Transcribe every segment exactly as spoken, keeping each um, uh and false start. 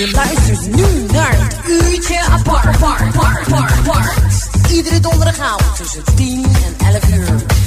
Je luistert nu naar het uurtje apart, apart, apart, apart, apart. Iedere donderdagavond tussen tien en elf uur.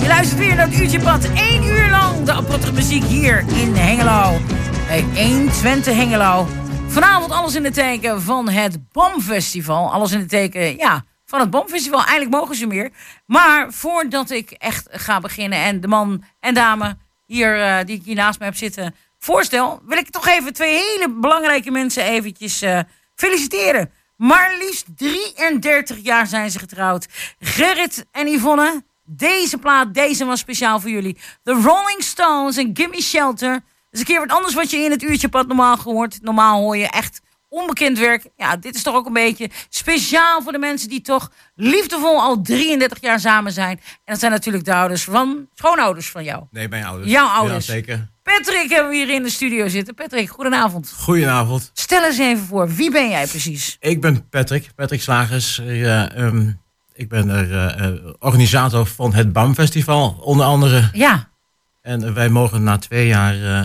Je luistert weer naar het uurtje pad. Eén uur lang de aparte muziek hier in Hengelo. Bij honderdtwintig Hengelo. Vanavond alles in het teken van het BAM-festival. Alles in het teken, ja, van het BAM-festival. Eigenlijk mogen ze meer. Maar voordat ik echt ga beginnen en de man en dame hier, uh, die ik hier naast me heb zitten, voorstel, wil ik toch even twee hele belangrijke mensen eventjes uh, feliciteren. Maar liefst drieëndertig jaar zijn ze getrouwd. Gerrit en Yvonne. Deze plaat, deze was speciaal voor jullie. The Rolling Stones en Gimme Shelter. Dat is een keer wat anders wat je in het uurtje pad normaal hoort. Normaal hoor je echt onbekend werk. Ja, dit is toch ook een beetje speciaal voor de mensen die toch liefdevol al drieëndertig jaar samen zijn. En dat zijn natuurlijk de ouders van, schoonouders van jou. Nee, mijn ouders. Jouw ouders. Ja, zeker. Patrick hebben we hier in de studio zitten. Patrick, goedenavond. Goedenavond. Stel eens even voor, wie ben jij precies? Ik ben Patrick, Patrick Slagers. Ja, um, ik ben er, uh, organisator van het B A M-festival, onder andere. Ja. En wij mogen na twee jaar uh,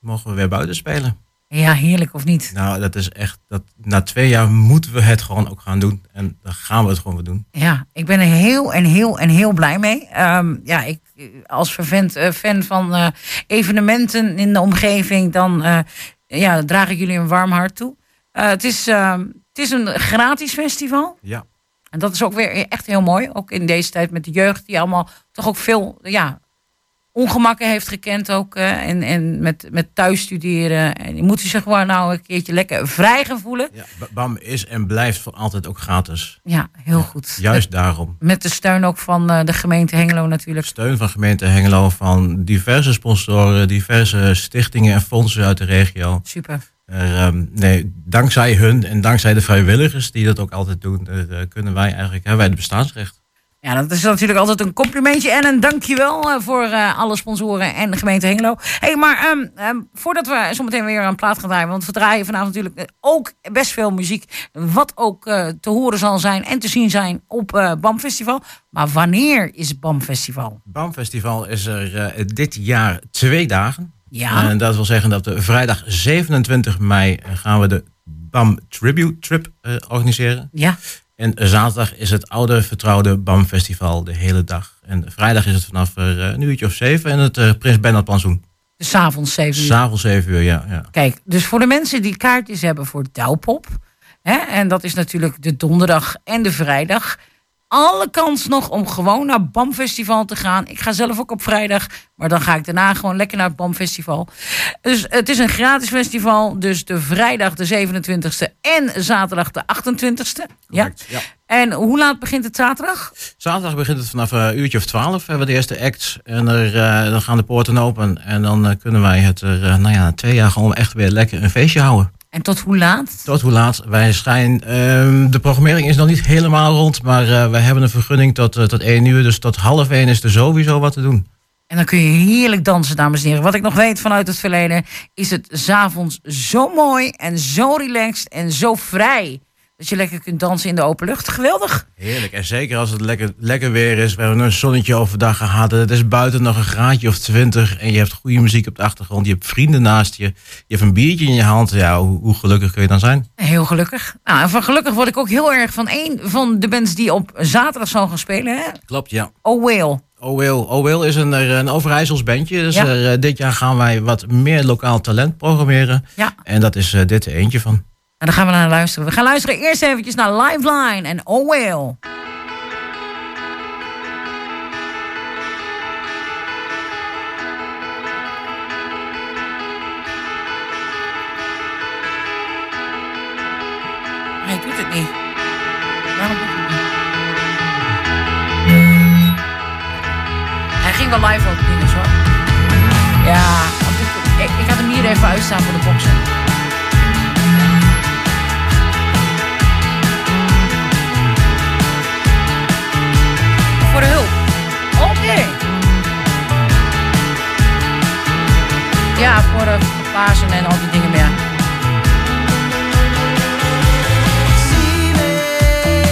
mogen we weer buiten spelen. Ja, heerlijk of niet? Nou, dat is echt, dat, na twee jaar moeten we het gewoon ook gaan doen. En dan gaan we het gewoon weer doen. Ja, ik ben er heel en heel en heel blij mee. Um, ja, ik als vervent, uh, fan van uh, evenementen in de omgeving, dan uh, ja, draag ik jullie een warm hart toe. Uh, het, is, uh, het is een gratis festival. Ja. En dat is ook weer echt heel mooi. Ook in deze tijd met de jeugd, die allemaal toch ook veel... ja, ongemakken heeft gekend ook. Uh, en en met, met thuis studeren. En je moet zich gewoon nou een keertje lekker vrij gaan voelen. Ja, B A M is en blijft voor altijd ook gratis. Ja, heel ja, goed. Juist de, daarom. Met de steun ook van uh, de gemeente Hengelo natuurlijk. Steun van gemeente Hengelo, van diverse sponsoren, diverse stichtingen en fondsen uit de regio. Super. Uh, um, nee, dankzij hun en dankzij de vrijwilligers die dat ook altijd doen, uh, kunnen wij eigenlijk, hebben wij het bestaansrecht. Ja, dat is natuurlijk altijd een complimentje en een dankjewel voor uh, alle sponsoren en de gemeente Hengelo. Hé, hey, maar um, um, voordat we zometeen weer aan plaat gaan draaien, want we draaien vanavond natuurlijk ook best veel muziek, wat ook uh, te horen zal zijn en te zien zijn op uh, B A M Festival. Maar wanneer is het B A M Festival? B A M Festival is er uh, dit jaar twee dagen. Ja. En dat wil zeggen dat we vrijdag zevenentwintig mei gaan we de B A M Tribute Trip uh, organiseren. Ja. En zaterdag is het oude vertrouwde B A M Festival de hele dag. En vrijdag is het vanaf uh, een uurtje of zeven en het uh, Prins Bernhard Plantsoen. Dus avonds zeven uur. S'avonds zeven uur, ja, ja. Kijk, dus voor de mensen die kaartjes hebben voor Douwpop, hè, en dat is natuurlijk de donderdag en de vrijdag, alle kans nog om gewoon naar het B A M Festival te gaan. Ik ga zelf ook op vrijdag, maar dan ga ik daarna gewoon lekker naar het B A M Festival. Dus het is een gratis festival, dus de vrijdag de zevenentwintigste en zaterdag de achtentwintigste. Correct, ja. ja. En hoe laat begint het zaterdag? Zaterdag begint het vanaf een uh, uurtje of twaalf. Hebben we de eerste act en er, uh, dan gaan de poorten open. En dan uh, kunnen wij het er uh, nou ja, twee jaar gewoon echt weer lekker een feestje houden. En tot hoe laat? Tot hoe laat? Wij schijn, uh, de programmering is nog niet helemaal rond, maar uh, wij hebben een vergunning tot, uh, tot één uur. Dus tot half één is er sowieso wat te doen. En dan kun je heerlijk dansen, dames en heren. Wat ik nog weet vanuit het verleden, is het 's avonds zo mooi en zo relaxed en zo vrij. Dat je lekker kunt dansen in de open lucht. Geweldig. Heerlijk. En zeker als het lekker, lekker weer is. We hebben een zonnetje overdag gehad. Het is buiten nog een graadje of twintig. En je hebt goede muziek op de achtergrond. Je hebt vrienden naast je. Je hebt een biertje in je hand. Ja, hoe, hoe gelukkig kun je dan zijn? Heel gelukkig. Nou, en van gelukkig word ik ook heel erg van één van de bands die op zaterdag zal gaan spelen. Hè? Klopt, ja. Oh Whale. Oh Whale. Oh Whale is een, een Overijssels bandje. Dus ja. er, dit jaar gaan wij wat meer lokaal talent programmeren. Ja. En dat is uh, dit eentje van. En daar gaan we naar luisteren. We gaan luisteren eerst eventjes naar Lifeline en Oh Well. Hij doet het niet. Waarom doet hij het niet? Hij ging wel live ook dingen, hoor. Ja, ik, ik had hem hier even uitstaan voor de boxen. Voor de hulp. Oké. Okay. Ja, voor de Pasen en al die dingen meer.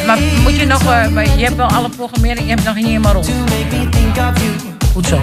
Maar moet je nog... Uh, je hebt wel alle programmering, je hebt nog niet helemaal rond. Goed zo.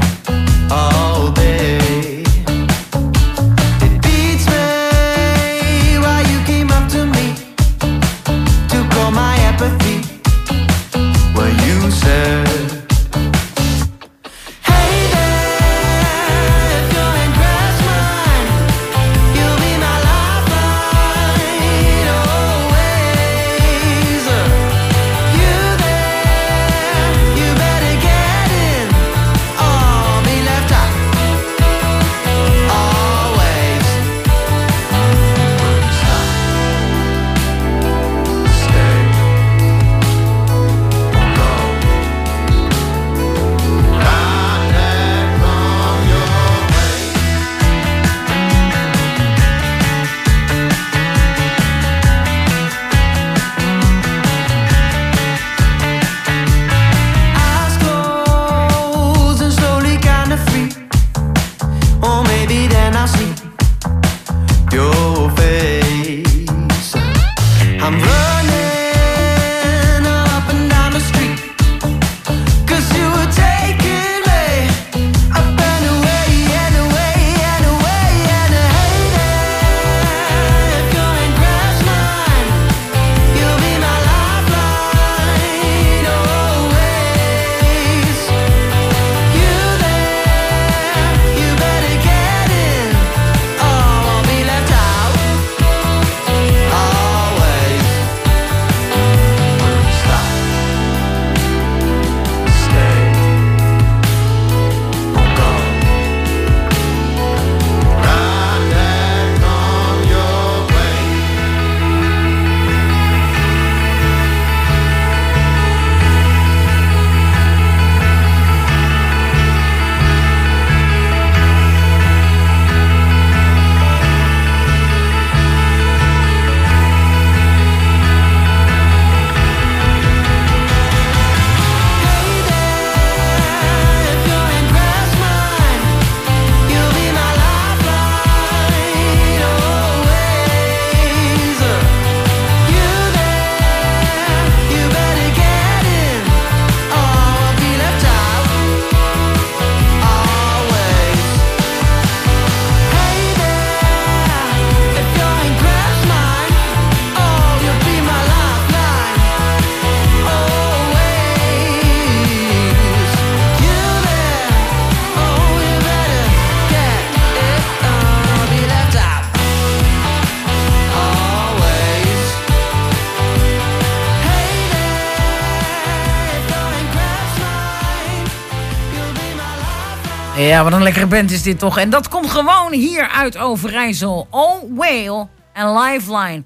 Ja, wat een lekkere band is dit toch. En dat komt gewoon hier uit Overijssel. Oh, Whale en Lifeline.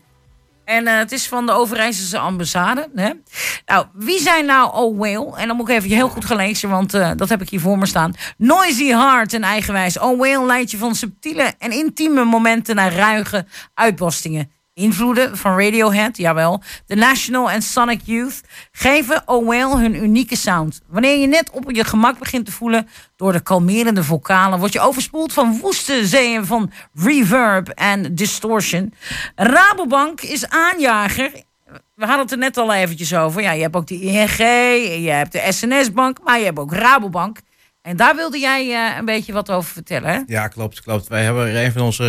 En uh, het is van de Overijsselse ambassade. Hè? Nou, wie zijn nou Oh Whale? En dan moet ik even heel goed gaan lezen, want uh, dat heb ik hier voor me staan. Noisy Heart en eigenwijs. Oh Whale leidt je van subtiele en intieme momenten naar ruige uitbarstingen. Invloeden van Radiohead, jawel. The National en Sonic Youth geven Oh Whale hun unieke sound. Wanneer je net op je gemak begint te voelen door de kalmerende vocalen, word je overspoeld van woeste zeeën van reverb en distortion. Rabobank is aanjager. We hadden het er net al eventjes over. Ja, je hebt ook de I N G, je hebt de S N S-bank, maar je hebt ook Rabobank. En daar wilde jij uh, een beetje wat over vertellen, hè? Ja, klopt, klopt. Wij hebben er een van onze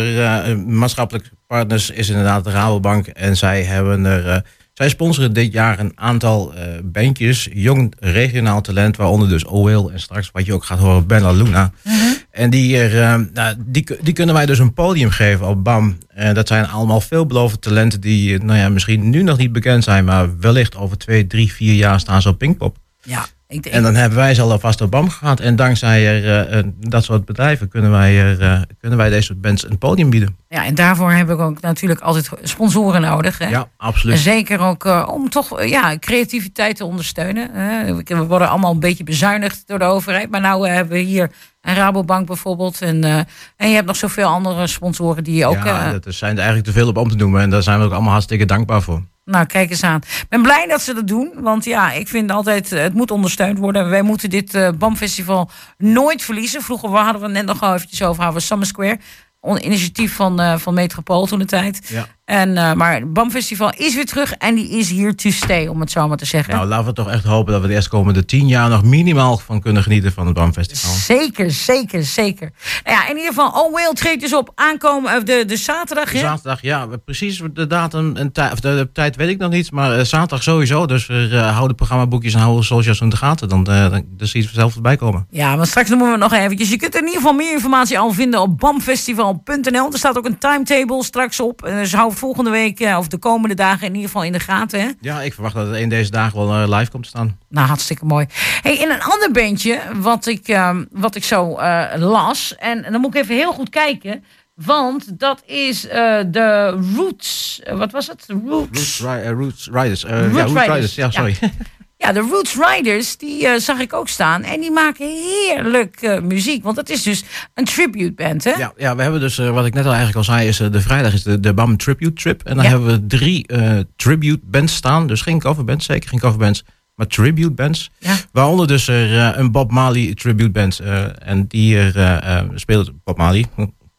uh, maatschappelijke partners is inderdaad de Rabobank. En zij hebben er, uh, zij sponsoren dit jaar een aantal uh, bandjes, jong regionaal talent, waaronder dus Oh Whale en straks wat je ook gaat horen, Bella Luna. Mm-hmm. En die, er, uh, nou, die, die kunnen wij dus een podium geven op BAM. En dat zijn allemaal veelbelovende talenten die uh, nou ja, misschien nu nog niet bekend zijn, maar wellicht over twee, drie, vier jaar staan ze op Pinkpop. Ja. Ik denk... En dan hebben wij ze al alvast op BAM gehad. En dankzij er, uh, dat soort bedrijven kunnen wij, er, uh, kunnen wij deze soort bands een podium bieden. Ja, en daarvoor heb ik ook natuurlijk altijd sponsoren nodig. Hè? Ja, absoluut. En zeker ook uh, om toch uh, ja, creativiteit te ondersteunen. Hè? We worden allemaal een beetje bezuinigd door de overheid. Maar nou uh, hebben we hier een Rabobank bijvoorbeeld. En, uh, en je hebt nog zoveel andere sponsoren die ook... Ja, uh, dat zijn er eigenlijk te veel op om te noemen. En daar zijn we ook allemaal hartstikke dankbaar voor. Nou, kijk eens aan. Ik ben blij dat ze dat doen. Want ja, ik vind altijd, het moet ondersteund worden. Wij moeten dit uh, BAM-festival nooit verliezen. Vroeger hadden we het net nog al eventjes over, hadden we Summer Square. Een initiatief van, uh, van Metropool toen de tijd. Ja. En, uh, maar het BAM-festival is weer terug en die is hier to stay, om het zo maar te zeggen. Nou, laten we toch echt hopen dat we de eerst komende tien jaar nog minimaal van kunnen genieten van het BAM-festival. Zeker, zeker, zeker. Nou ja, in ieder geval, Oh Whale treedt dus op aankomen de, de zaterdag. De zaterdag, ja, precies. De datum en tij, of de, de tijd weet ik nog niet, maar uh, zaterdag sowieso. Dus we uh, houden het programma boekjes en houden socials in de gaten. Dan, uh, dan dus zie je het zelf voorbij komen. Ja, maar straks noemen we het nog eventjes. Je kunt in ieder geval meer informatie al vinden op bamfestival punt n l. Er staat ook een timetable straks op. Uh, dus hou volgende week of de komende dagen in ieder geval in de gaten. Hè? Ja, ik verwacht dat het in deze dagen wel live komt te staan. Nou, hartstikke mooi. Hey, in een ander bandje wat ik, uh, wat ik zo uh, las. En, en dan moet ik even heel goed kijken. Want dat is uh, de Roots. Uh, wat was het? Roots, Roots, uh, Roots Riders. Uh, Roots ja, Roots Riders. Riders. Ja, sorry. Ja. Ja, de Roots Riders, die uh, zag ik ook staan. En die maken heerlijk uh, muziek. Want dat is dus een tribute band, hè? Ja, ja we hebben dus, uh, wat ik net al eigenlijk al zei... is uh, de vrijdag is de, de BAM Tribute Trip. En dan ja. hebben we drie uh, tribute bands staan. Dus geen coverbands, zeker geen coverbands. Maar tribute bands. Ja. Waaronder dus er, uh, een Bob Marley tribute band. Uh, en die er, uh, uh, speelt Bob Marley...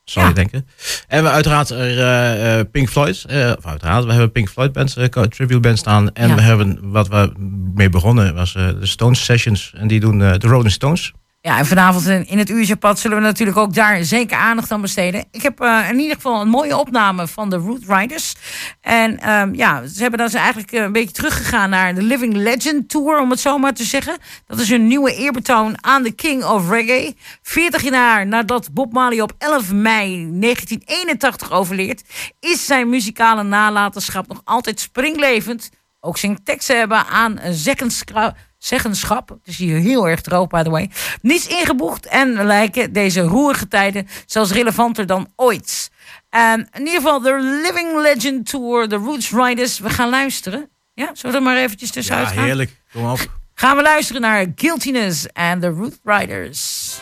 Zou je ja. denken. En we uiteraard uh, Pink Floyd. Uh, of uiteraard, we hebben Pink Floyd bands, uh, tribute bands staan. En ja. we hebben, wat we mee begonnen, was uh, de Stones Sessions. En die doen uh, de Rolling Stones. Ja, en vanavond in het Uurtje Pad zullen we natuurlijk ook daar zeker aandacht aan besteden. Ik heb uh, in ieder geval een mooie opname van de Root Riders. En um, ja, ze hebben dan dus eigenlijk een beetje teruggegaan naar de Living Legend Tour, om het zo maar te zeggen. Dat is hun nieuwe eerbetoon aan de King of Reggae. veertig jaar nadat Bob Marley op elf mei negentien eenentachtig overleed, is zijn muzikale nalatenschap nog altijd springlevend. Ook zijn teksten hebben aan een zekkenskraap. zeggenschap, het is hier heel erg droog by the way, niets ingeboegd en lijken deze roerige tijden zelfs relevanter dan ooit. En in ieder geval de Living Legend Tour, de Roots Riders, we gaan luisteren. Ja, zullen we er maar eventjes tussenuit gaan? Ja, heerlijk. Kom op. Gaan we luisteren naar Guiltiness en de Roots Riders.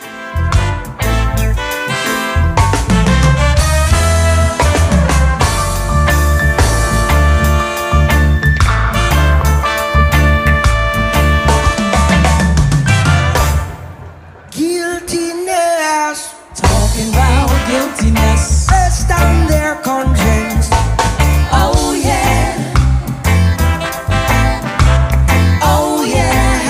Guiltiness, let's down their conscience. Oh yeah, oh yeah.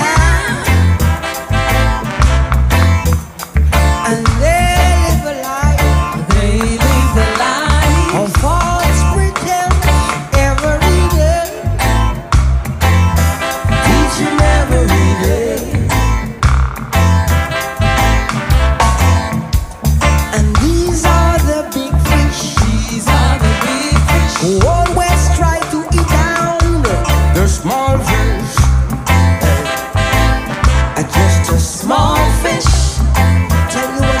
And they live a life, they live a life of false pretense every day, teaching every day. Who always try to eat down the small fish, just a small fish. Tell you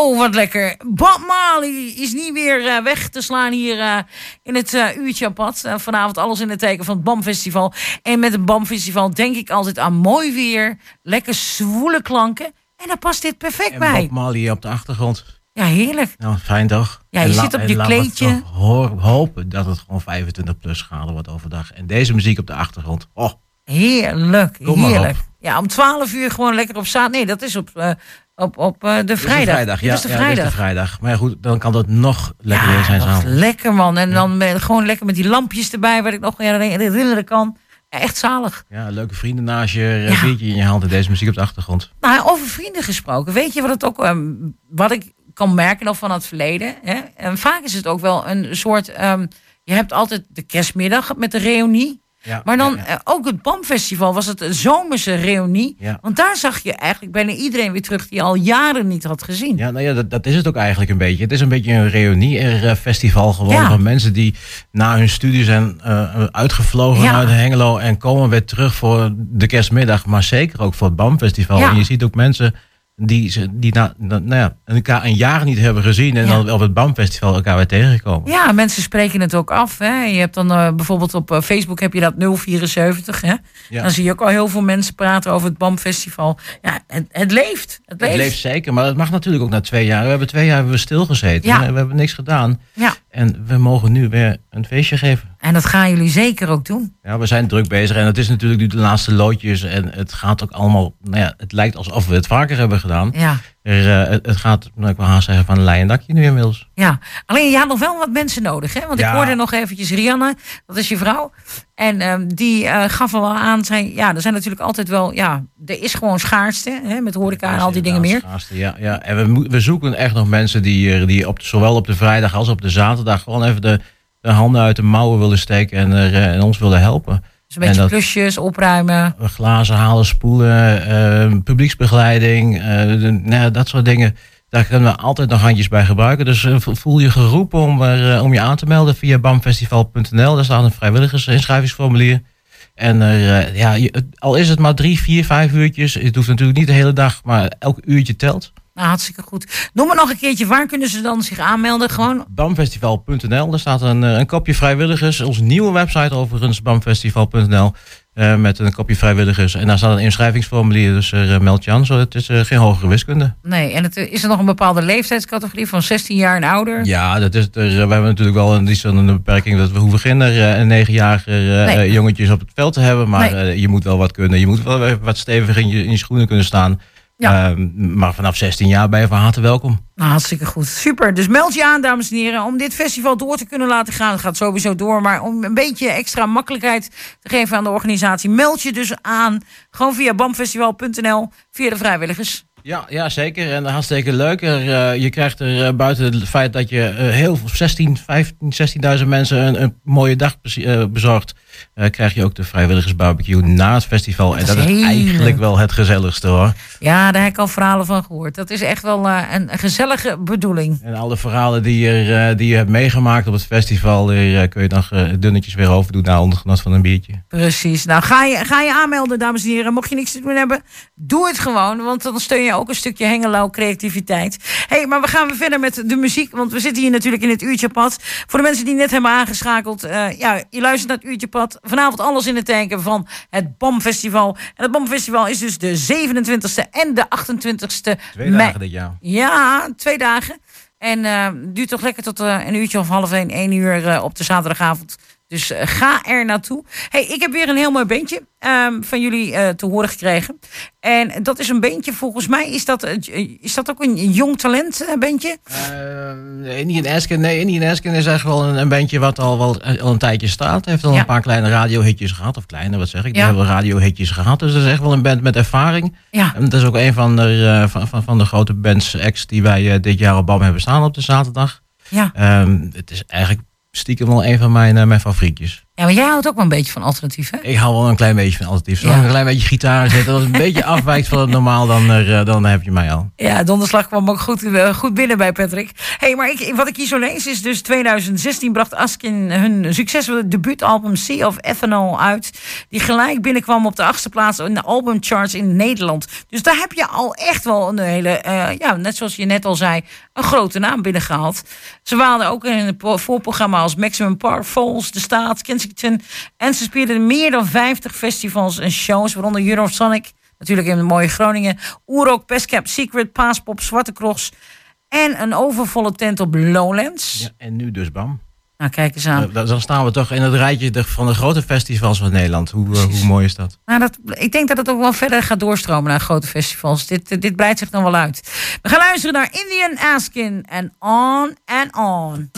Oh, wat lekker. Bob Marley is niet meer uh, weg te slaan hier uh, in het uh, uurtje apart. Uh, vanavond alles in het teken van het B A M-festival. En met het B A M-festival denk ik altijd aan mooi weer. Lekker zwoele klanken. En daar past dit perfect en bij. En Bob Marley op de achtergrond. Ja, heerlijk. Nou, fijn toch? Ja, je en zit op je kleedje. Hoor, hopen dat het gewoon vijfentwintig plus graden wordt overdag. En deze muziek op de achtergrond. Oh. Heerlijk, heerlijk. Ja, om twaalf uur gewoon lekker op zaterdag. Nee, dat is op... Uh, Op, op uh, de vrijdag. De vrijdag, ja, dus de vrijdag. Ja, dus de vrijdag. Maar goed, dan kan dat nog lekker ja, weer zijn. Ja, lekker man. En ja. dan met, gewoon lekker met die lampjes erbij, waar ik nog ja, herinneren kan. Ja, echt zalig. Ja, leuke vrienden naast je, een ja. biertje in je hand en deze muziek op de achtergrond. Nou, over vrienden gesproken. Weet je wat het ook, um, wat ik kan merken nog van het verleden? Hè? En vaak is het ook wel een soort, um, je hebt altijd de kerstmiddag met de reunie. Ja, maar dan ja, ja. ook het B A M-festival was het een zomerse reunie. Ja. Want daar zag je eigenlijk bijna iedereen weer terug die je al jaren niet had gezien. Ja, nou ja, dat, dat is het ook eigenlijk een beetje. Het is een beetje een reunie-festival gewoon ja. van mensen die na hun studie zijn uh, uitgevlogen ja. uit Hengelo en komen weer terug voor de kerstmiddag, maar zeker ook voor het B A M-festival. Ja. En je ziet ook mensen die, die na, na, nou ja, elkaar een jaar niet hebben gezien en ja. dan op het B A M-festival elkaar weer tegenkomen. Ja, mensen spreken het ook af. Hè. Je hebt dan uh, bijvoorbeeld op uh, Facebook heb je dat nul vierenzeventig. Hè. Ja. Dan zie je ook al heel veel mensen praten over het B A M-festival. Ja, het, het leeft. Het leeft. Het leeft zeker, maar dat mag natuurlijk ook na twee jaar. We hebben twee jaar hebben we stilgezeten. Ja. We hebben niks gedaan. Ja. En we mogen nu weer een feestje geven. En dat gaan jullie zeker ook doen. Ja, we zijn druk bezig. En het is natuurlijk nu de laatste loodjes. En het gaat ook allemaal... Nou ja, het lijkt alsof we het vaker hebben gedaan. Ja. Er, uh, het, het gaat, nou, ik wil haast zeggen, van een lei en dakje nu inmiddels. Ja, alleen je had nog wel wat mensen nodig. Hè? Want ja. ik hoorde nog eventjes Rianne, dat is je vrouw. En um, die uh, gaf al aan, zijn, ja, er zijn natuurlijk altijd wel... Ja, er is gewoon schaarste, hè, met horeca en al die dingen meer. Schaarste, ja, ja. En we, we zoeken echt nog mensen die, die op, zowel op de vrijdag als op de zaterdag... gewoon even de... de handen uit de mouwen willen steken en, uh, en ons willen helpen. Dus een beetje klusjes, opruimen. Glazen halen, spoelen, uh, publieksbegeleiding, uh, de, nou, dat soort dingen. Daar kunnen we altijd nog handjes bij gebruiken. Dus uh, voel je geroepen om, uh, om je aan te melden via bamfestival punt n l. Daar staat een vrijwilligersinschrijvingsformulier. En uh, ja, je, al is het maar drie, vier, vijf uurtjes. Het hoeft natuurlijk niet de hele dag, maar elk uurtje telt. Nou, hartstikke goed. Noem maar nog een keertje, waar kunnen ze dan zich aanmelden? Gewoon... B A M festival punt n l, daar staat een, een kopje vrijwilligers. Onze nieuwe website overigens, B A M festival punt n l. Uh, met een kopje vrijwilligers. En daar staat een inschrijvingsformulier, dus uh, meld je aan. Zo, het is uh, geen hogere wiskunde. Nee, en het, is er nog een bepaalde leeftijdscategorie van zestien jaar en ouder? Ja, dat is er, we hebben natuurlijk wel een, een beperking dat we hoeven geen uh, negenjarige uh, nee. uh, jongetjes op het veld te hebben. Maar nee. uh, je moet wel wat kunnen. Je moet wel wat stevig in je, in je schoenen kunnen staan. Ja. Uh, maar vanaf zestien jaar ben je van harte welkom. Nou, hartstikke goed. Super. Dus meld je aan, dames en heren, om dit festival door te kunnen laten gaan. Het gaat sowieso door, maar om een beetje extra makkelijkheid te geven aan de organisatie. Meld je dus aan, gewoon via B A M festival punt n l, via de vrijwilligers. Ja, ja, zeker. En hartstikke leuk. Er, uh, je krijgt er uh, buiten het feit dat je uh, heel veel zestien, vijftien, zestienduizend mensen een, een mooie dag uh, bezorgt. Uh, krijg je ook de vrijwilligersbarbecue na het festival. Dat en dat is, is eigenlijk wel het gezelligste hoor. Ja, daar heb ik al verhalen van gehoord. Dat is echt wel uh, een gezellige bedoeling. En alle verhalen die je, uh, die je hebt meegemaakt op het festival, uh, kun je dan uh, dunnetjes weer overdoen na ondergenot van een biertje. Precies. Nou, ga je, ga je aanmelden, dames en heren. Mocht je niks te doen hebben, doe het gewoon. Want dan steun je ook een stukje Hengelo creativiteit. Hé, hey, maar we gaan weer verder met de muziek. Want we zitten hier natuurlijk in het Uurtje Pad. Voor de mensen die net hebben aangeschakeld. Uh, ja, je luistert naar het Uurtje Pad. Vanavond alles in het teken van het B A M-festival. En het B A M-festival is dus de zevenentwintigste en de achtentwintigste Twee mei. dagen dit jaar. Ja, twee dagen. En uh, duurt toch lekker tot uh, een uurtje of half één, één uur uh, op de zaterdagavond. Dus uh, ga er naartoe. Hey, ik heb weer een heel mooi beentje um, van jullie uh, te horen gekregen. En dat is een beentje, volgens mij is dat, uh, is dat ook een jong talent uh, beentje? Uh, Indian Askin, nee, Indian Askin is echt wel een, een beentje wat al, wel, al een tijdje staat. Heeft al ja. een paar kleine radiohitjes gehad, of kleine, wat zeg ik. Die ja. hebben radiohitjes gehad, dus dat is echt wel een band met ervaring. Ja. En dat is ook een van de, uh, van, van, van de grote bands acts die wij uh, dit jaar op B A M hebben staan op de zaterdag. Ja. Um, het is eigenlijk... stiekem wel een van mijn, uh, mijn favorietjes. Ja, maar jij houdt ook wel een beetje van alternatief, hè? Ik hou wel een klein beetje van alternatief. Zolang ja. een klein beetje gitaar zetten, als het een beetje afwijkt van het normaal, dan, uh, dan heb je mij al. Ja, donderslag kwam ook goed, uh, goed binnen bij Patrick. Hey, maar ik, wat ik hier zo lees is dus tweeduizend zestien bracht Askin hun succesvolle debuutalbum Sea of Ethanol uit. Die gelijk binnenkwam op de achtste plaats in de albumcharts in Nederland. Dus daar heb je al echt wel een hele, uh, ja, net zoals je net al zei, een grote naam binnengehaald. Ze waren ook in het voorprogramma als Maximum Park, Falls, De Staat, Kensington. En ze speelden meer dan vijftig festivals en shows, waaronder Eurosonic, natuurlijk in de mooie Groningen, Oerok, Pescap, Secret, Paaspop, Zwarte Cross en een overvolle tent op Lowlands. Ja, en nu dus bam. Nou, kijk eens aan. Dan staan we toch in het rijtje van de grote festivals van Nederland. Hoe, uh, hoe mooi is dat? Nou, dat? Ik denk dat het ook wel verder gaat doorstromen naar grote festivals. Dit, uh, dit breidt zich dan wel uit. We gaan luisteren naar Indian Askin en On and On.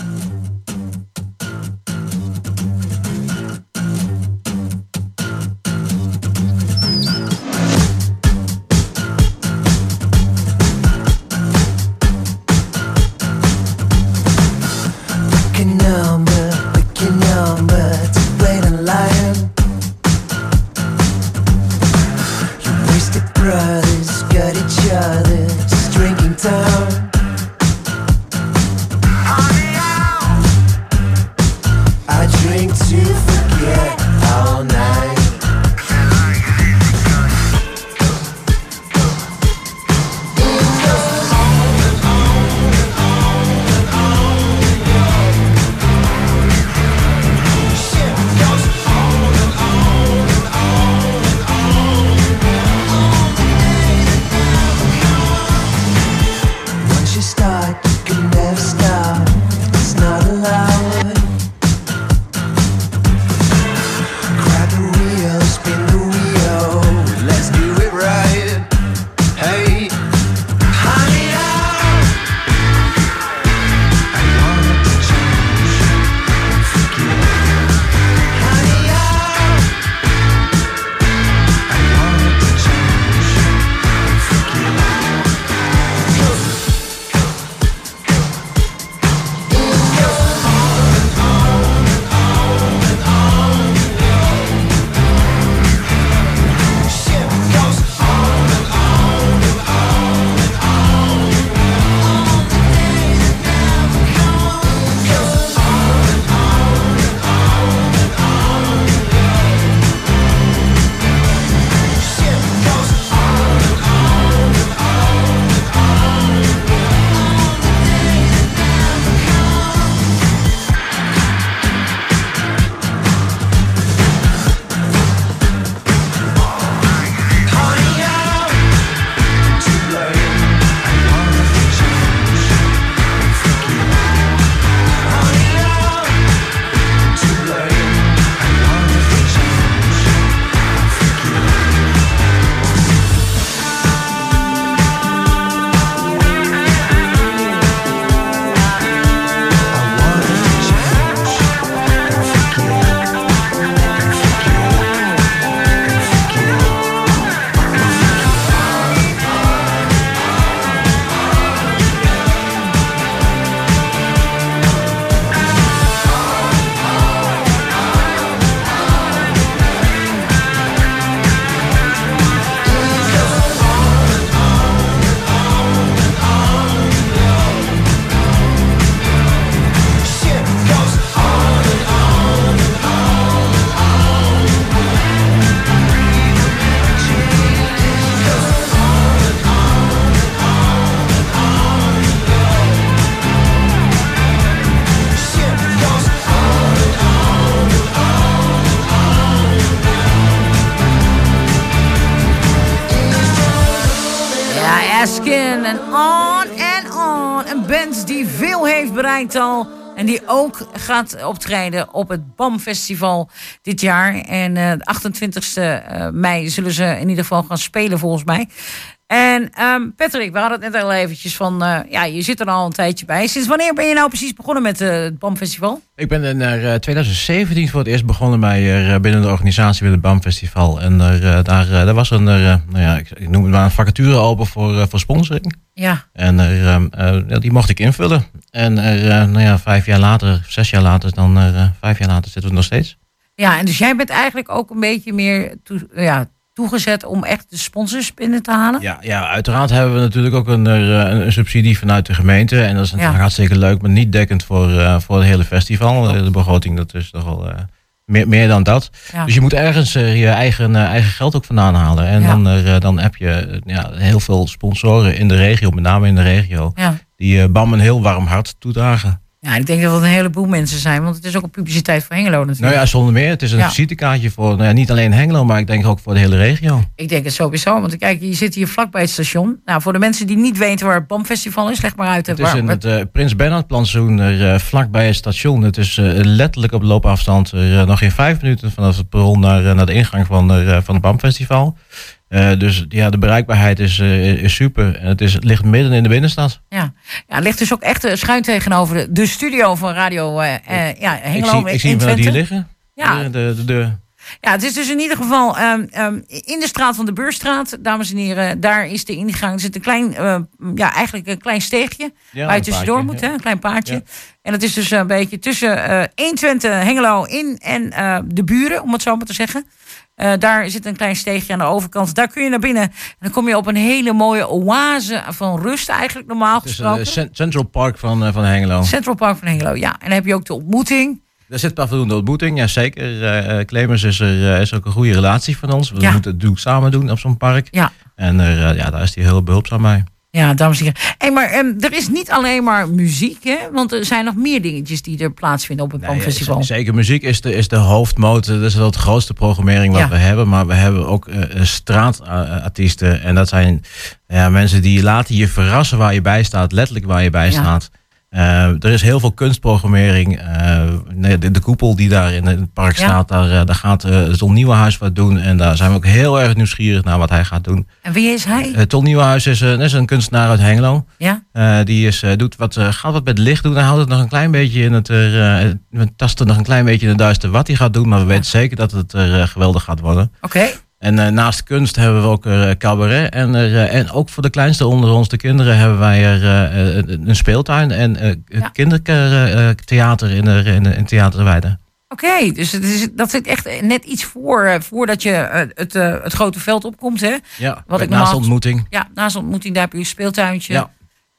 Al, en die ook gaat optreden op het BAM-festival dit jaar. En uh, de achtentwintigste mei zullen ze in ieder geval gaan spelen, volgens mij. En um, Patrick, we hadden het net al eventjes van... Uh, ja, je zit er al een tijdje bij. Sinds wanneer ben je nou precies begonnen met uh, het BAM-festival? Ik ben in uh, tweeduizend zeventien voor het eerst begonnen bij, uh, binnen de organisatie... bij het BAM-festival. En uh, daar, uh, daar was een, uh, nou ja, ik noem het maar een vacature open voor, uh, voor sponsoring. Ja. En uh, uh, die mocht ik invullen. En uh, nou ja, vijf jaar later, zes jaar later, dan uh, vijf jaar later zitten we nog steeds. Ja, en dus jij bent eigenlijk ook een beetje meer toe, ja, toegezet om echt de sponsors binnen te halen? Ja, ja, uiteraard hebben we natuurlijk ook een, een subsidie vanuit de gemeente. En dat is natuurlijk ja. hartstikke leuk, maar niet dekkend voor, uh, voor het hele festival. Oh. De begroting, dat is toch al... Uh, Meer, meer dan dat. Ja. Dus je moet ergens uh, je eigen, uh, eigen geld ook vandaan halen. En ja. dan, uh, dan heb je uh, ja, heel veel sponsoren in de regio, met name in de regio, ja. die uh, BAM een heel warm hart toedragen. Ja, ik denk dat het een heleboel mensen zijn, want het is ook een publiciteit voor Hengelo natuurlijk. Nou ja, zonder meer. Het is een ja. visitekaartje voor nou ja, niet alleen Hengelo, maar ik denk ook voor de hele regio. Ik denk het sowieso, want kijk, je zit hier vlakbij het station. Nou, voor de mensen die niet weten waar het BAM-festival is, leg maar uit. Het waar, is in het uh, Prins Bernhardplantsoen, uh, vlakbij het station. Het is uh, letterlijk op loopafstand, uh, nog geen vijf minuten vanaf het perron naar, uh, naar de ingang van, uh, van het BAM-festival. Uh, dus ja, de bereikbaarheid is, uh, is super. En het, is, het ligt midden in de binnenstad. Ja, ja, het ligt dus ook echt schuin tegenover de, de studio van Radio uh, uh, ja, Hengelo. Ik zie, ik zie hem wel hier liggen. Ja. De, de, de, de. ja, het is dus in ieder geval um, um, in de straat van de Beurstraat, dames en heren. Daar is de ingang. Er zit een klein, uh, ja, eigenlijk een klein steegje ja, waar je tussendoor paardje, moet, ja. hè, een klein paardje. Ja. En dat is dus een beetje tussen uh, honderdtwintig Hengelo in en uh, de buren, om het zo maar te zeggen. Uh, daar zit een klein steegje aan de overkant. Daar kun je naar binnen. En dan kom je op een hele mooie oase van rust eigenlijk normaal gesproken. Het is een, uh, Central Park van, uh, van Hengelo. Central Park van Hengelo, ja. En dan heb je ook de ontmoeting. Er zit pas voldoende ontmoeting, ja zeker. Uh, Clemens is, er, uh, is ook een goede relatie van ons. We ja. moeten het natuurlijk samen doen op zo'n park. Ja. En uh, ja, daar is hij heel behulpzaam bij. Ja, dames en heren. Hey, maar um, er is niet alleen maar muziek, hè? Want er zijn nog meer dingetjes die er plaatsvinden op het BAM-festival. Nee, zeker, muziek is de, is de hoofdmotor. Dat is wel de grootste programmering wat ja. we hebben. Maar we hebben ook uh, straatartiesten. En dat zijn uh, mensen die laten je verrassen waar je bij staat. Letterlijk waar je bij ja. staat. Uh, er is heel veel kunstprogrammering. Uh, nee, de, de koepel die daar in het park ja. staat, daar, uh, daar gaat uh, Ton Nieuwenhuis wat doen. En daar zijn we ook heel erg nieuwsgierig naar wat hij gaat doen. En wie is hij? Uh, Ton Nieuwenhuis is, uh, is een kunstenaar uit Hengelo. Ja? Uh, die is, uh, doet wat, uh, gaat wat met licht doen. Hij houdt het nog een klein beetje in het... Uh, we tasten nog een klein beetje in het duister wat hij gaat doen. Maar we ja. weten zeker dat het er uh, geweldig gaat worden. Oké. Okay. En uh, naast kunst hebben we ook uh, cabaret. En, uh, en ook voor de kleinste onder ons, de kinderen, hebben wij er uh, een speeltuin en uh, ja. kindertheater in, in, in Theaterweide. Oké, okay, dus het is, dat zit echt net iets voor uh, voordat je uh, het, uh, het grote veld opkomt, hè? Ja, wat ik naast normaal, ontmoeting. Ja, naast ontmoeting, daar heb je een speeltuintje. Ja.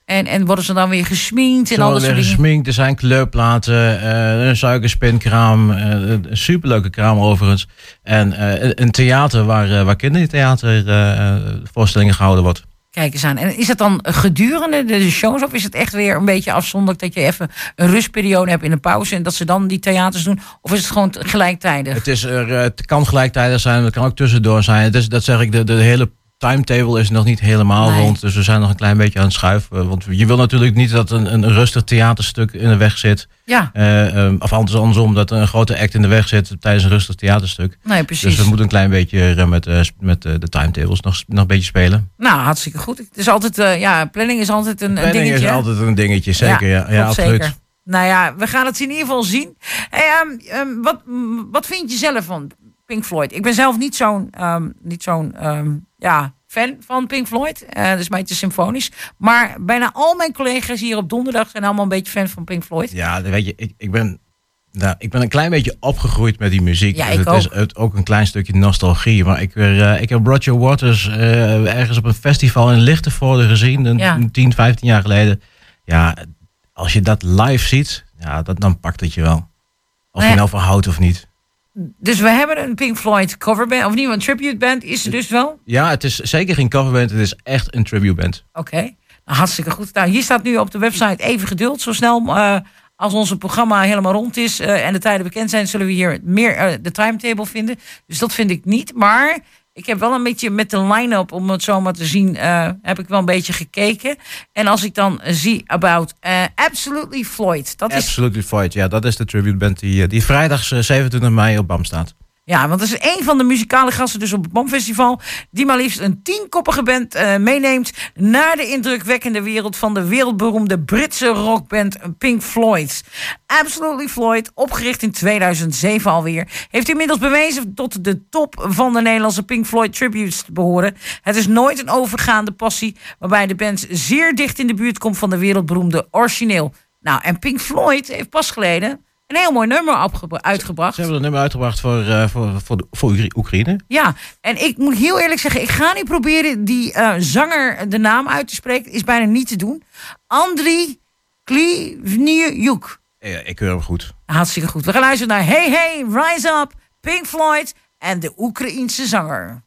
En, en worden ze dan weer gesminkt? En alles weer gesminkt, er zijn kleurplaten, een suikerspinkraam, een superleuke kraam overigens. En een theater waar, waar kindertheatervoorstellingen gehouden wordt. Kijk eens aan. En is dat dan gedurende de shows of is het echt weer een beetje afzonderlijk dat je even een rustperiode hebt in een pauze en dat ze dan die theaters doen? Of is het gewoon gelijktijdig? Het, is er, het kan gelijktijdig zijn, het kan ook tussendoor zijn. Het is, dat zeg ik, de, de hele... timetable is nog niet helemaal nee. rond, dus we zijn nog een klein beetje aan het schuiven. Want je wil natuurlijk niet dat een, een rustig theaterstuk in de weg zit. Ja. Uh, of andersom, dat een grote act in de weg zit tijdens een rustig theaterstuk. Nee, precies. Dus we moeten een klein beetje met, met de timetables nog, nog een beetje spelen. Nou, hartstikke goed. Het is altijd, uh, ja, planning is altijd een, planning een dingetje. Planning is altijd een dingetje, zeker. Ja, ja, ja absoluut. Zeker. Nou ja, we gaan het in ieder geval zien. Hey, um, um, wat, wat vind je zelf van Pink Floyd? Ik ben zelf niet zo'n... Um, niet zo'n um, Ja, fan van Pink Floyd. Uh, dus mij te symfonisch. Maar bijna al mijn collega's hier op donderdag zijn allemaal een beetje fan van Pink Floyd. Ja, weet je, ik, ik, ben, nou, ik ben een klein beetje opgegroeid met die muziek. Ja, dus het ook. is het, ook een klein stukje nostalgie. Maar ik, uh, ik heb Roger Waters uh, ergens op een festival in Lichtenvoorde gezien. Een, ja. tien, vijftien jaar geleden. Ja, als je dat live ziet, ja, dat, dan pakt het je wel. Of nee. je nou van houdt of niet. Dus we hebben een Pink Floyd coverband, of niet, een tributeband is het dus wel? Ja, het is zeker geen coverband, het is echt een tributeband. Oké, okay. nou, hartstikke goed. Nou, hier staat nu op de website even geduld. Zo snel uh, als ons programma helemaal rond is uh, en de tijden bekend zijn, zullen we hier meer uh, de timetable vinden. Dus dat vind ik niet, maar ik heb wel een beetje met de line-up, om het zo maar te zien, uh, heb ik wel een beetje gekeken. En als ik dan zie about uh, Absolutely Floyd. Dat Absolutely is... Floyd, ja, dat is de tributeband die, die vrijdags zevenentwintig mei op BAM staat. Ja, want dat is één van de muzikale gasten dus op het BAM-festival, die maar liefst een tienkoppige band uh, meeneemt naar de indrukwekkende wereld van de wereldberoemde Britse rockband Pink Floyd. Absolutely Floyd, opgericht in tweeduizend zeven alweer, heeft inmiddels bewezen tot de top van de Nederlandse Pink Floyd tributes te behoren. Het is nooit een overgaande passie, waarbij de band zeer dicht in de buurt komt van de wereldberoemde origineel. Nou, en Pink Floyd heeft pas geleden... een heel mooi nummer uitgebracht. Ze hebben een nummer uitgebracht voor, uh, voor, voor, voor Oekraïne. Ja, en ik moet heel eerlijk zeggen, ik ga nu proberen die uh, zanger de naam uit te spreken. Is bijna niet te doen. Andriy Klivniuk. Ja, ik hoor hem goed. Hartstikke goed. We gaan luisteren naar Hey Hey, Rise Up, Pink Floyd en de Oekraïense zanger.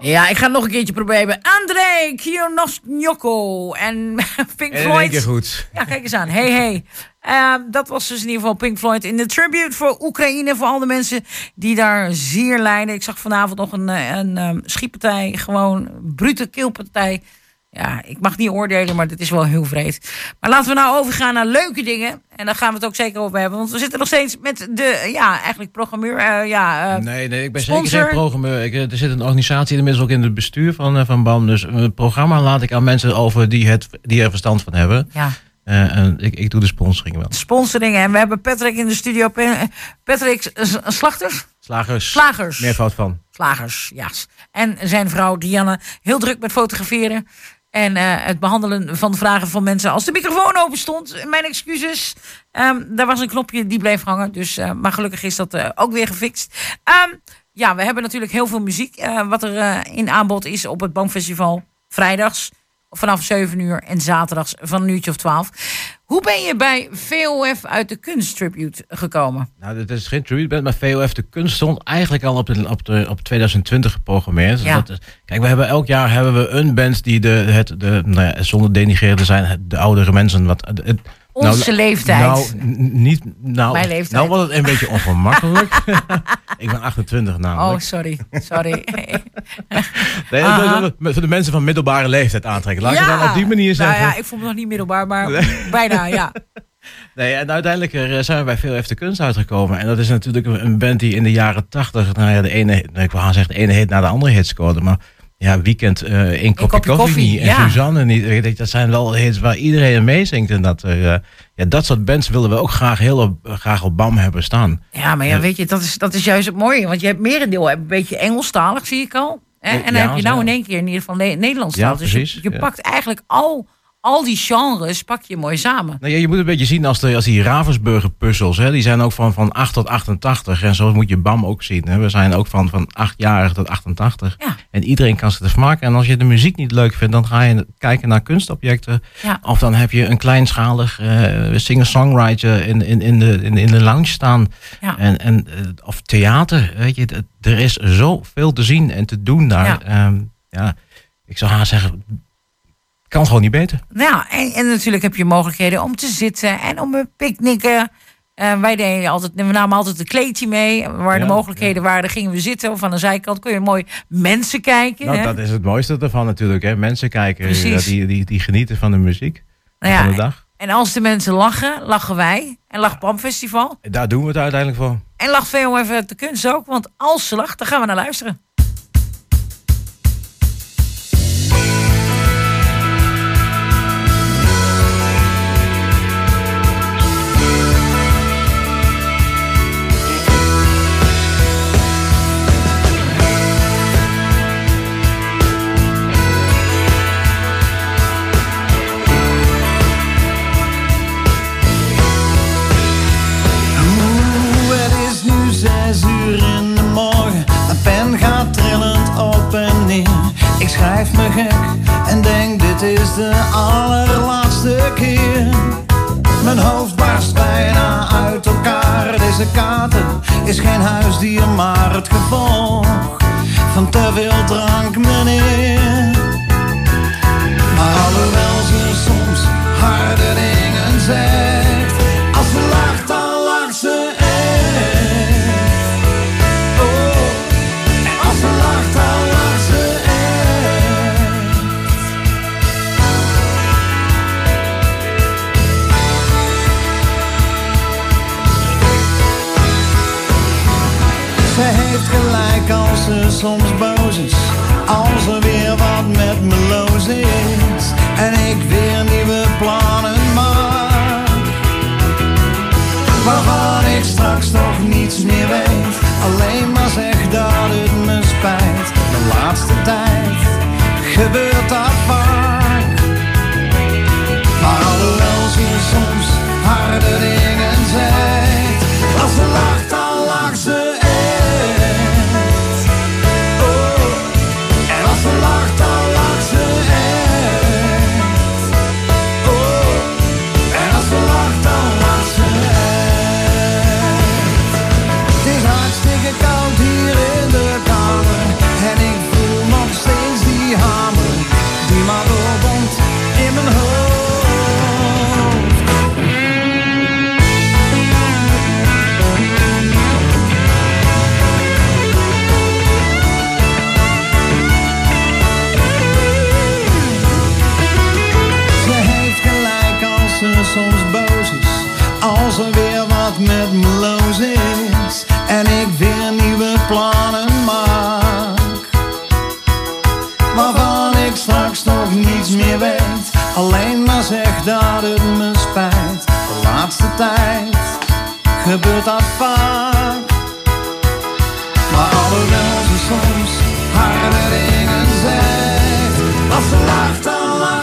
Ja, ik ga nog een keertje proberen. Andriy Klivniuk en Pink Floyd. Heel goed. Ja, kijk eens aan. Hey, hey. Uh, dat was dus in ieder geval Pink Floyd in de tribute voor Oekraïne. Voor al de mensen die daar zeer lijden. Ik zag vanavond nog een, een um, schietpartij. Gewoon brute keelpartij. Ja, ik mag niet oordelen, maar dit is wel heel wreed. Maar laten we nou overgaan naar leuke dingen. En daar gaan we het ook zeker over hebben. Want we zitten nog steeds met de, ja, eigenlijk programmeur. Uh, ja, uh, nee, nee, ik ben sponsor. Zeker geen programmeur. Ik, er zit een organisatie inmiddels ook in het bestuur van, uh, van B A M. Dus een programma laat ik aan mensen over die, het, die er verstand van hebben. Ja. Uh, en ik, ik doe de sponsoring wel. Sponsoring. En we hebben Patrick in de studio. Patrick Slachters? Slagers. Slagers. Meervoud van. Slagers, ja. Yes. En zijn vrouw Dianne. Heel druk met fotograferen. En uh, het behandelen van vragen van mensen als de microfoon open stond. Mijn excuses. Um, daar was een knopje die bleef hangen. Dus, uh, maar gelukkig is dat uh, ook weer gefixt. Um, ja, we hebben natuurlijk heel veel muziek. Uh, wat er uh, in aanbod is op het Bankfestival. Vrijdags vanaf zeven uur. En zaterdags van een uurtje of twaalf. Hoe ben je bij V O F uit de kunsttribute gekomen? Nou, dit is geen tribute, maar V O F de kunst stond eigenlijk al op, de, op, de, op twintig twintig geprogrammeerd. Ja. Dus dat is, kijk, we hebben elk jaar hebben we een band die de, het, de nou ja, zonder denigreren te zijn, de oudere mensen. Wat, het, Onze nou, leeftijd. Nou, niet, nou, Mijn leeftijd. Nou wordt het een beetje ongemakkelijk. Ik ben achtentwintig namelijk. Oh, sorry. sorry. nee, uh-huh. Voor de mensen van middelbare leeftijd aantrekken. Laat ja. ik dan op die manier zeggen. Nou ja, ik vond me nog niet middelbaar, maar nee. bijna, ja. Nee, en uiteindelijk zijn we bij V O F de kunst uitgekomen. En dat is natuurlijk een band die in de jaren tachtig... Nou ja, de ene, ik wil gaan zeggen, de ene hit naar de andere hit scoorde. Maar ja, Weekend, uh, één kopje, kopje koffie, koffie niet. En ja. Suzanne niet. Dat zijn wel hits waar iedereen mee zingt. En dat, uh, ja, dat soort bands willen we ook graag, heel op, graag op BAM hebben staan. Ja, maar ja, ja. weet je, dat is, dat is juist het mooie. Want je hebt merendeel een beetje Engelstalig, zie ik al. Hè? En dan ja, heb je nou ja. in één keer in ieder geval Nederlandstalig. Ja, dus je, je ja. pakt eigenlijk al... Al die genres pak je mooi samen. Nou ja, je moet een beetje zien als, de, als die Ravensburger-puzzels. Die zijn ook van, van acht tot achtentachtig. En zo moet je BAM ook zien. Hè. We zijn ook van, van achtjarig tot achtentachtig. Ja. En iedereen kan ze te vermaken. En als je de muziek niet leuk vindt, dan ga je kijken naar kunstobjecten. Ja. Of dan heb je een kleinschalig uh, singer-songwriter in, in, in, de, in, in de lounge staan. Ja. En, en, of theater. Weet je, er is zoveel te zien en te doen daar. Ja. Um, ja, ik zou haar zeggen... kan gewoon niet beter. Ja, en, en natuurlijk heb je mogelijkheden om te zitten en om te picknicken. Uh, wij deden altijd, we namen altijd een kleedje mee. Waar ja, de mogelijkheden ja. waren, gingen we zitten. Of aan de zijkant kun je mooi mensen kijken. Nou, hè? Dat is het mooiste ervan natuurlijk. Hè? Mensen kijken, die, die, die genieten van de muziek. Nou ja, van de dag. En als de mensen lachen, lachen wij. En lacht BAM Festival. Daar doen we het uiteindelijk voor. En lacht V O F de kunst ook. Want als ze lacht, dan gaan we naar luisteren. Schrijf me gek en denk dit is de allerlaatste keer. Mijn hoofd barst bijna uit elkaar. Deze kater is geen huisdier, maar het gevolg van te veel drank, meneer. Maar alhoewel ze soms harde dingen zegt, als ze lacht dan lacht ze echt. Oh, en als ze lacht dan lacht ze echt. Ze heeft gelijk als ze soms boos is, als er weer wat met me los is en ik weer nieuwe plannen maak, waarvan ik straks nog niets meer weet. Alleen maar zeg dat het me spijt. De laatste tijd gebeurt dat vaak. Maar alhoewel ze soms harde dingen zegt, als ze lacht dan lacht ze. Dat het me spijt, de laatste tijd gebeurt dat vaak. Maar alhoewel ze soms harde dingen zegt, als ze lacht dan lacht.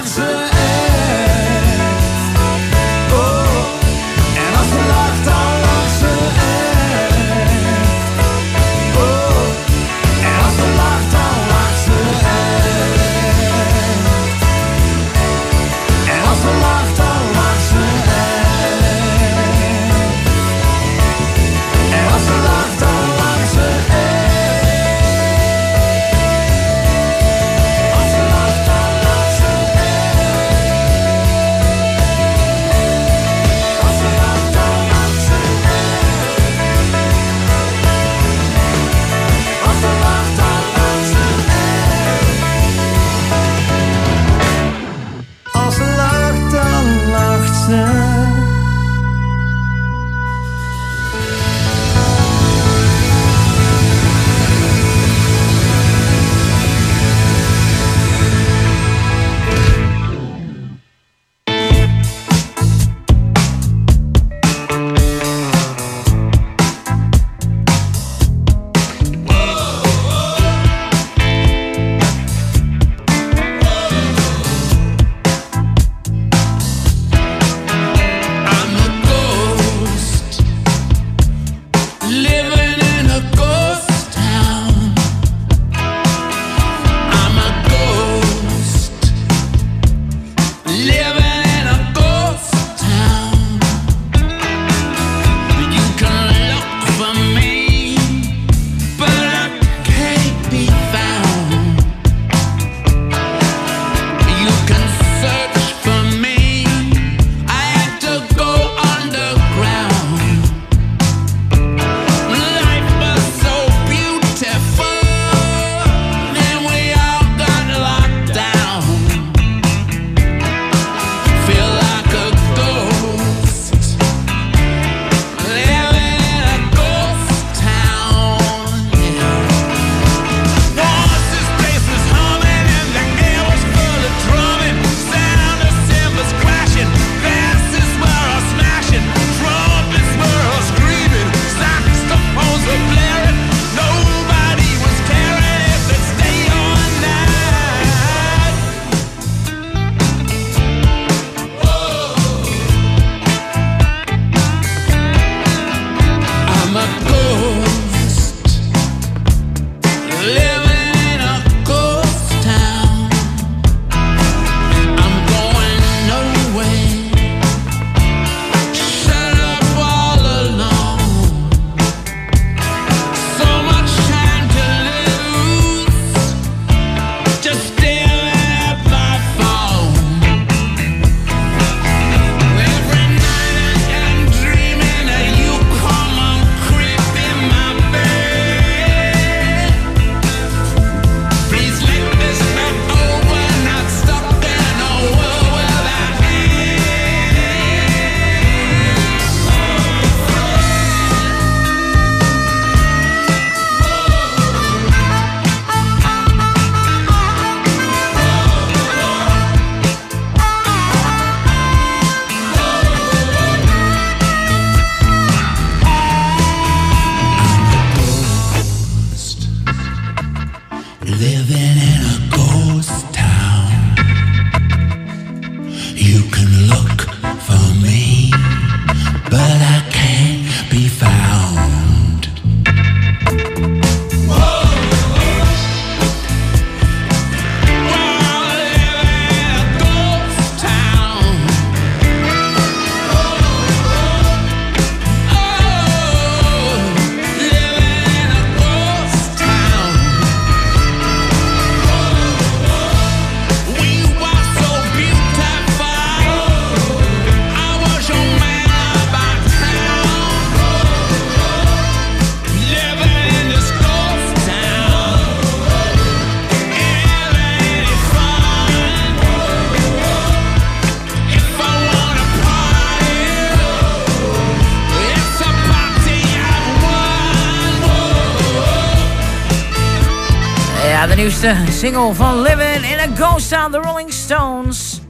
nieuwste single van Living in a Ghost Town, de Rolling Stones.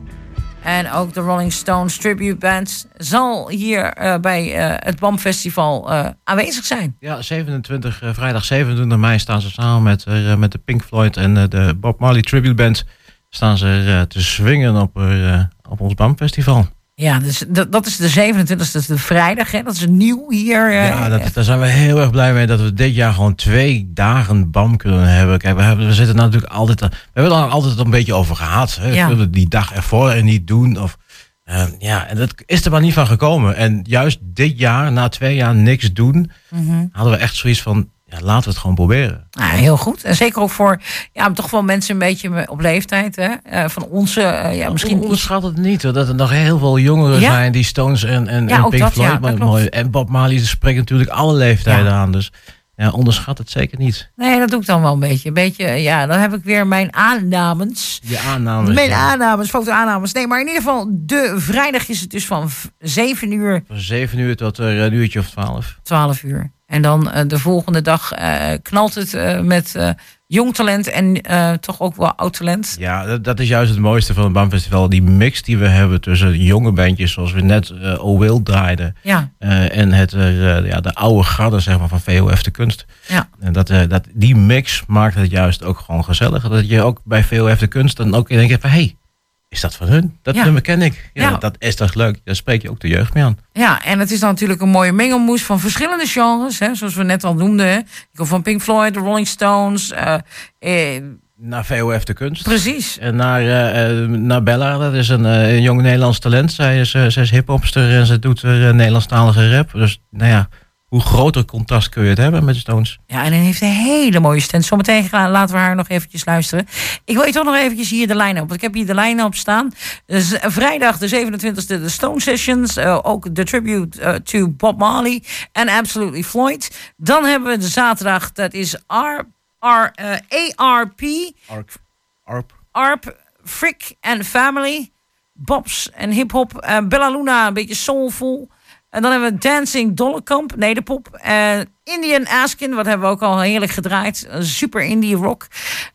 En ook de Rolling Stones Tribute Band zal hier uh, bij uh, het B A M Festival uh, aanwezig zijn. Ja, zevenentwintig, uh, vrijdag zevenentwintig mei staan ze samen met, uh, met de Pink Floyd en uh, de Bob Marley Tribute Band. Staan ze uh, te swingen op, uh, op ons B A M Festival. Ja, dus dat, dat is de zevenentwintigste, dat is de vrijdag, hè? Dat is nieuw hier. Uh, ja, dat, daar zijn we heel erg blij mee dat we dit jaar gewoon twee dagen B A M kunnen hebben. Kijk, we, hebben, we zitten nou natuurlijk altijd, we hebben er altijd een beetje over gehad. Hè? Ja. We willen die dag ervoor en niet doen. Of, uh, ja, en dat is er maar niet van gekomen. En juist dit jaar, na twee jaar niks doen, mm-hmm. hadden we echt zoiets van... Ja, laten we het gewoon proberen. Ah, heel goed. En zeker ook voor ja, toch wel mensen een beetje op leeftijd. Hè? Uh, van onze... Uh, ja, misschien o, onderschat het niet. Hoor. Dat er nog heel veel jongeren ja? zijn die Stones en, en, ja, en Pink dat, Floyd. Ja, maar mooi. En Bob Marley spreekt natuurlijk alle leeftijden ja. aan. Dus ja, onderschat het zeker niet. Nee, dat doe ik dan wel een beetje. Een beetje ja, dan heb ik weer mijn aannames. Je aannames. Mijn ja. aannames, foto-aannames. Nee, maar in ieder geval, de vrijdag is het dus van zeven uur. Van zeven uur tot uh, een uurtje of twaalf. twaalf uur. En dan uh, de volgende dag uh, knalt het uh, met uh, jong talent en uh, toch ook wel oud talent. Ja, dat, dat is juist het mooiste van het B A M Festival. Die mix die we hebben tussen jonge bandjes, zoals we net uh, O Will draaiden. Ja. Uh, en het, uh, ja, de oude garde zeg maar, van V O F de Kunst. Ja. En dat, uh, dat, die mix maakt het juist ook gewoon gezellig. Dat je ook bij V O F de Kunst dan ook denkt van... Hey, is dat van hun? Dat ja. nummer ken ik. Ja, ja. Dat is toch leuk. Daar spreek je ook de jeugd mee aan. Ja, en het is dan natuurlijk een mooie mengelmoes van verschillende genres. Hè, zoals we net al noemden. Hè. Van Pink Floyd, de Rolling Stones. Uh, eh. Naar V O F de Kunst. Precies. En naar, uh, naar Bella. Dat is een, uh, een jong Nederlands talent. Zij is, uh, zij is hiphopster en ze doet uh, Nederlandstalige rap. Dus nou ja, hoe groter contrast kun je het hebben met de Stones. Ja, en hij heeft een hele mooie stand. Zometeen laten we haar nog eventjes luisteren. Ik wil je toch nog eventjes hier de line-up. Want ik heb hier de line-up staan. Dus vrijdag de zevenentwintigste de Stone Sessions. Uh, ook de tribute uh, to Bob Marley. En Absolutely Floyd. Dan hebben we de zaterdag. Dat is R, R, uh, A R P. Arp. Arp. Arp. Frick and Family. Bobs en hip-hop. Uh, Bella Luna, een beetje soulful. En dan hebben we Dancing Dollarkamp, nederpop. Uh, Indian Askin, wat hebben we ook al heerlijk gedraaid. Uh, super indie rock.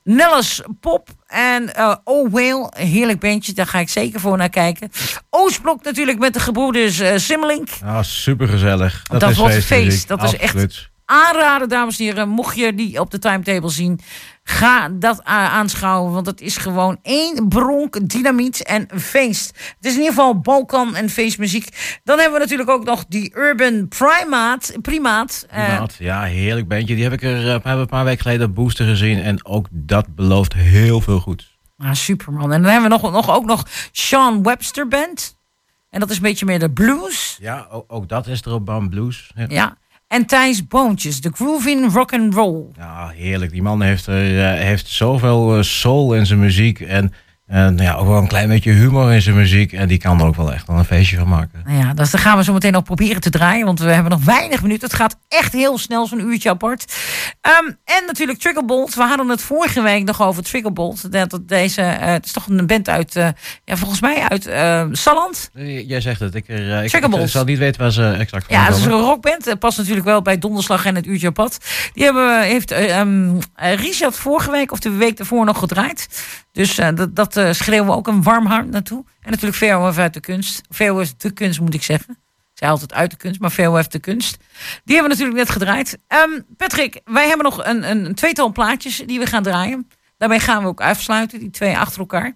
Nellis Pop en uh, Oh Whale, een heerlijk bandje. Daar ga ik zeker voor naar kijken. Oostblok natuurlijk met de gebroeders uh, Simmelink. Ah, super gezellig. Dat, dat is was feest. feest. Dat absoluut. Is echt aanraden, dames en heren. Mocht je die op de timetable zien, ga dat aanschouwen, want het is gewoon één bronk dynamiet en feest. Het is in ieder geval Balkan en feestmuziek. Dan hebben we natuurlijk ook nog die Urban Primaat. Primaat, Primaat uh, ja, heerlijk bandje. Die heb ik er heb ik een paar weken geleden Booster gezien en ook dat belooft heel veel goed. Ah, superman. En dan hebben we nog, nog, ook nog Sean Webster Band. En dat is een beetje meer de blues. Ja, ook, ook dat is er op B A M Blues. Ja. ja. En Thijs Boontjes, de grooving rock and roll. Ja, heerlijk. Die man heeft, uh, heeft zoveel soul in zijn muziek. En uh, ja, ook wel een klein beetje humor in zijn muziek. En die kan er ook wel echt wel een feestje van maken. Nou ja, dus daar gaan we zo meteen nog proberen te draaien. Want we hebben nog weinig minuten. Het gaat echt heel snel, zo'n uurtje apart. Um, en natuurlijk Triggerbolt. We hadden het vorige week nog over Triggerbolt. Dat, dat deze, uh, het is toch een band uit, uh, ja, volgens mij uit uh, Salland. Jij zegt het. Ik, uh, ik, ik zal niet weten waar ze exact van ja, komen. Ja, het is een rockband. Dat past natuurlijk wel bij Donderslag en het uurtje apart. Die hebben, heeft uh, um, Richard vorige week of de week daarvoor nog gedraaid. Dus uh, dat, dat uh, schreeuwen we ook een warm hart naartoe. En natuurlijk V O F uit de kunst. V O F de kunst moet ik zeggen. Zij altijd uit de kunst, maar V O F de kunst. Die hebben we natuurlijk net gedraaid. Um, Patrick, wij hebben nog een, een tweetal plaatjes die we gaan draaien. Daarmee gaan we ook afsluiten, die twee achter elkaar.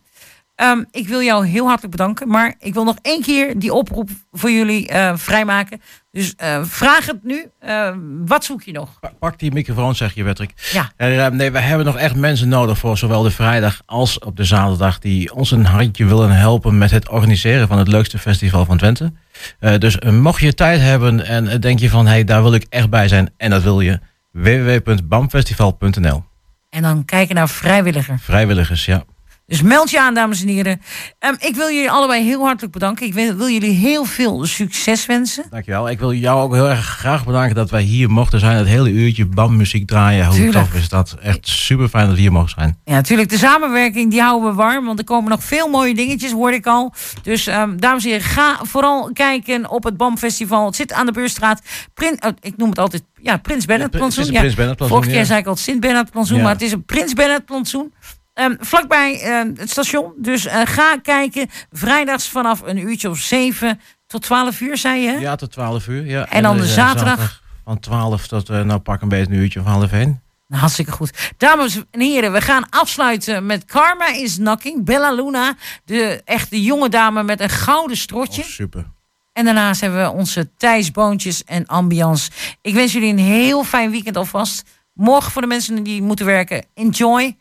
Um, ik wil jou heel hartelijk bedanken. Maar ik wil nog één keer die oproep voor jullie uh, vrijmaken. Dus uh, vraag het nu. Uh, wat zoek je nog? Pak die microfoon, zeg je, Patrick. Ja. Uh, nee, we hebben nog echt mensen nodig voor zowel de vrijdag als op de zaterdag. Die ons een handje willen helpen met het organiseren van het leukste festival van Twente. Uh, dus uh, mocht je tijd hebben en denk je van, hé, hey, daar wil ik echt bij zijn. En dat wil je. w w w punt b a m festival punt n l En dan kijken naar vrijwilligers. Vrijwilligers, ja. Dus meld je aan, dames en heren. Um, ik wil jullie allebei heel hartelijk bedanken. Ik wil jullie heel veel succes wensen. Dankjewel. Ik wil jou ook heel erg graag bedanken dat wij hier mochten zijn. Het hele uurtje bandmuziek draaien. Hoe tof is dat? Echt super fijn dat we hier mogen zijn. Ja, natuurlijk. De samenwerking die houden we warm. Want er komen nog veel mooie dingetjes, hoorde ik al. Dus um, dames en heren, ga vooral kijken op het B A M-festival. Het zit aan de Beurstraat. Prin, uh, ik noem het altijd ja, Prins Bernhardplantsoen. Ja, Prins Bernhardplantsoen. Ja, vorige keer ja. zei ik al Sint Bernhardplantsoen. Ja. Maar het is een Prins Bernhardplantsoen. Um, vlakbij uh, het station. Dus uh, ga kijken. Vrijdags vanaf een uurtje of zeven tot twaalf uur, zei je? Ja, tot twaalf uur. Ja. En, en dan de uh, zaterdag... zaterdag van twaalf tot uh, nou pak een beetje een uurtje of half één. Nou, hartstikke goed. Dames en heren, we gaan afsluiten met Karma is Knocking. Bella Luna, de echte jonge dame met een gouden strotje. Oh, super. En daarnaast hebben we onze Thijs Boontjes en Ambiance. Ik wens jullie een heel fijn weekend alvast. Morgen voor de mensen die moeten werken. Enjoy.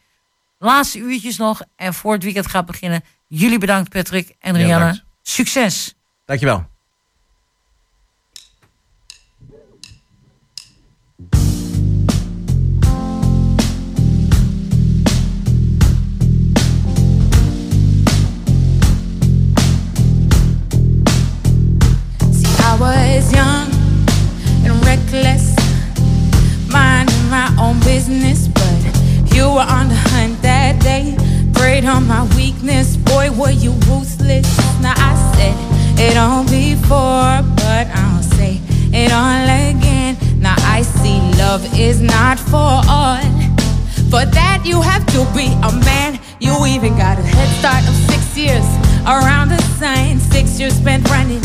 Laatste uurtjes nog. En voor het weekend gaat beginnen. Jullie bedankt, Patrick en Rianne. Ja, succes. Dankjewel. See, I was young and reckless, minding my own business, but you were on the hunt that day, preyed on my weakness. Boy, were you ruthless. Now I said it all before, but I'll say it all again. Now I see love is not for all. For that you have to be a man. You even got a head start of six years around the sun. Six years spent running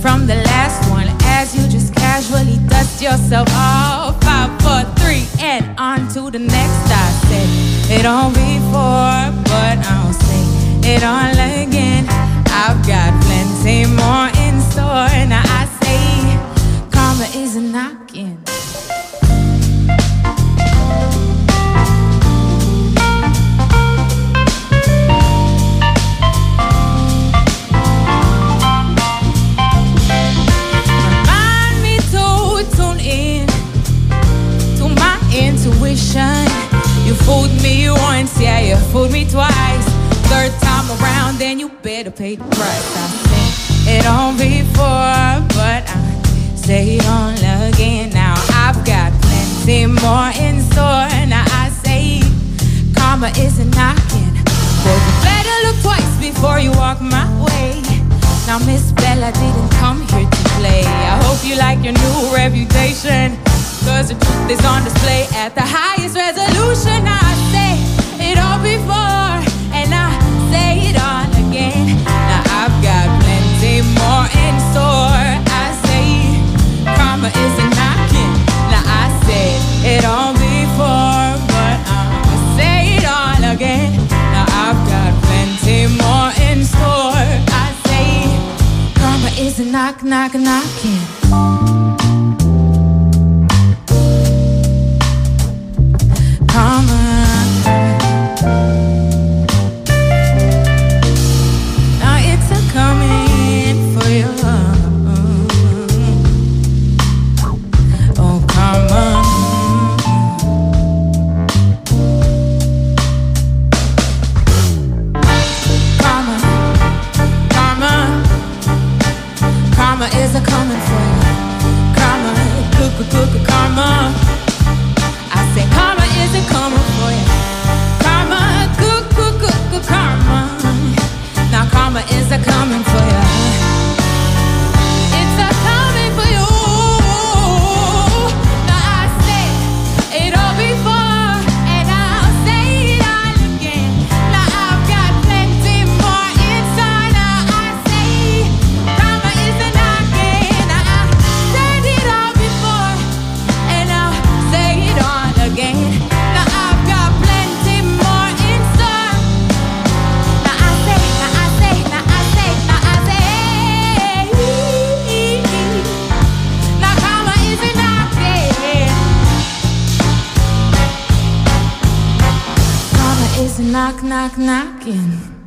from the last one, as you just casually dust yourself off. Five, four, three, and on to the next. I said it all before, but I'll say it all again. I've got plenty more in store, and I say karma is a knocking. Intuition, you fooled me once, yeah, you fooled me twice. Third time around, then you better pay the price. I said it all before, but I say it all again. Now I've got plenty more in store, and I say karma isn't knocking. But you better look twice before you walk my way. Now Miss Bella didn't come here to play. I hope you like your new reputation, cause the truth is on display at the highest resolution. I say it all before, and I say it all again. Now I've got plenty more in store. I say karma isn't knocking. Now I said it all before, but I'ma say it all again. Now I've got plenty more in store. I say karma isn't knock, knock, knocking. Karma, I say karma isn't coming for you. Karma, good, good, good, good karma. Now karma is a coming for you. It's a coming for you. Now I said it all before, and I'll say it all again. Now I've got plenty more inside. Now I say karma isn't knocking. Now I said it all before, and I'll say it all again. Now I've got plenty more in store. Now I say, now I say, now I say, now I say, now karma isn't knocking. Karma isn't knock, knock, knocking.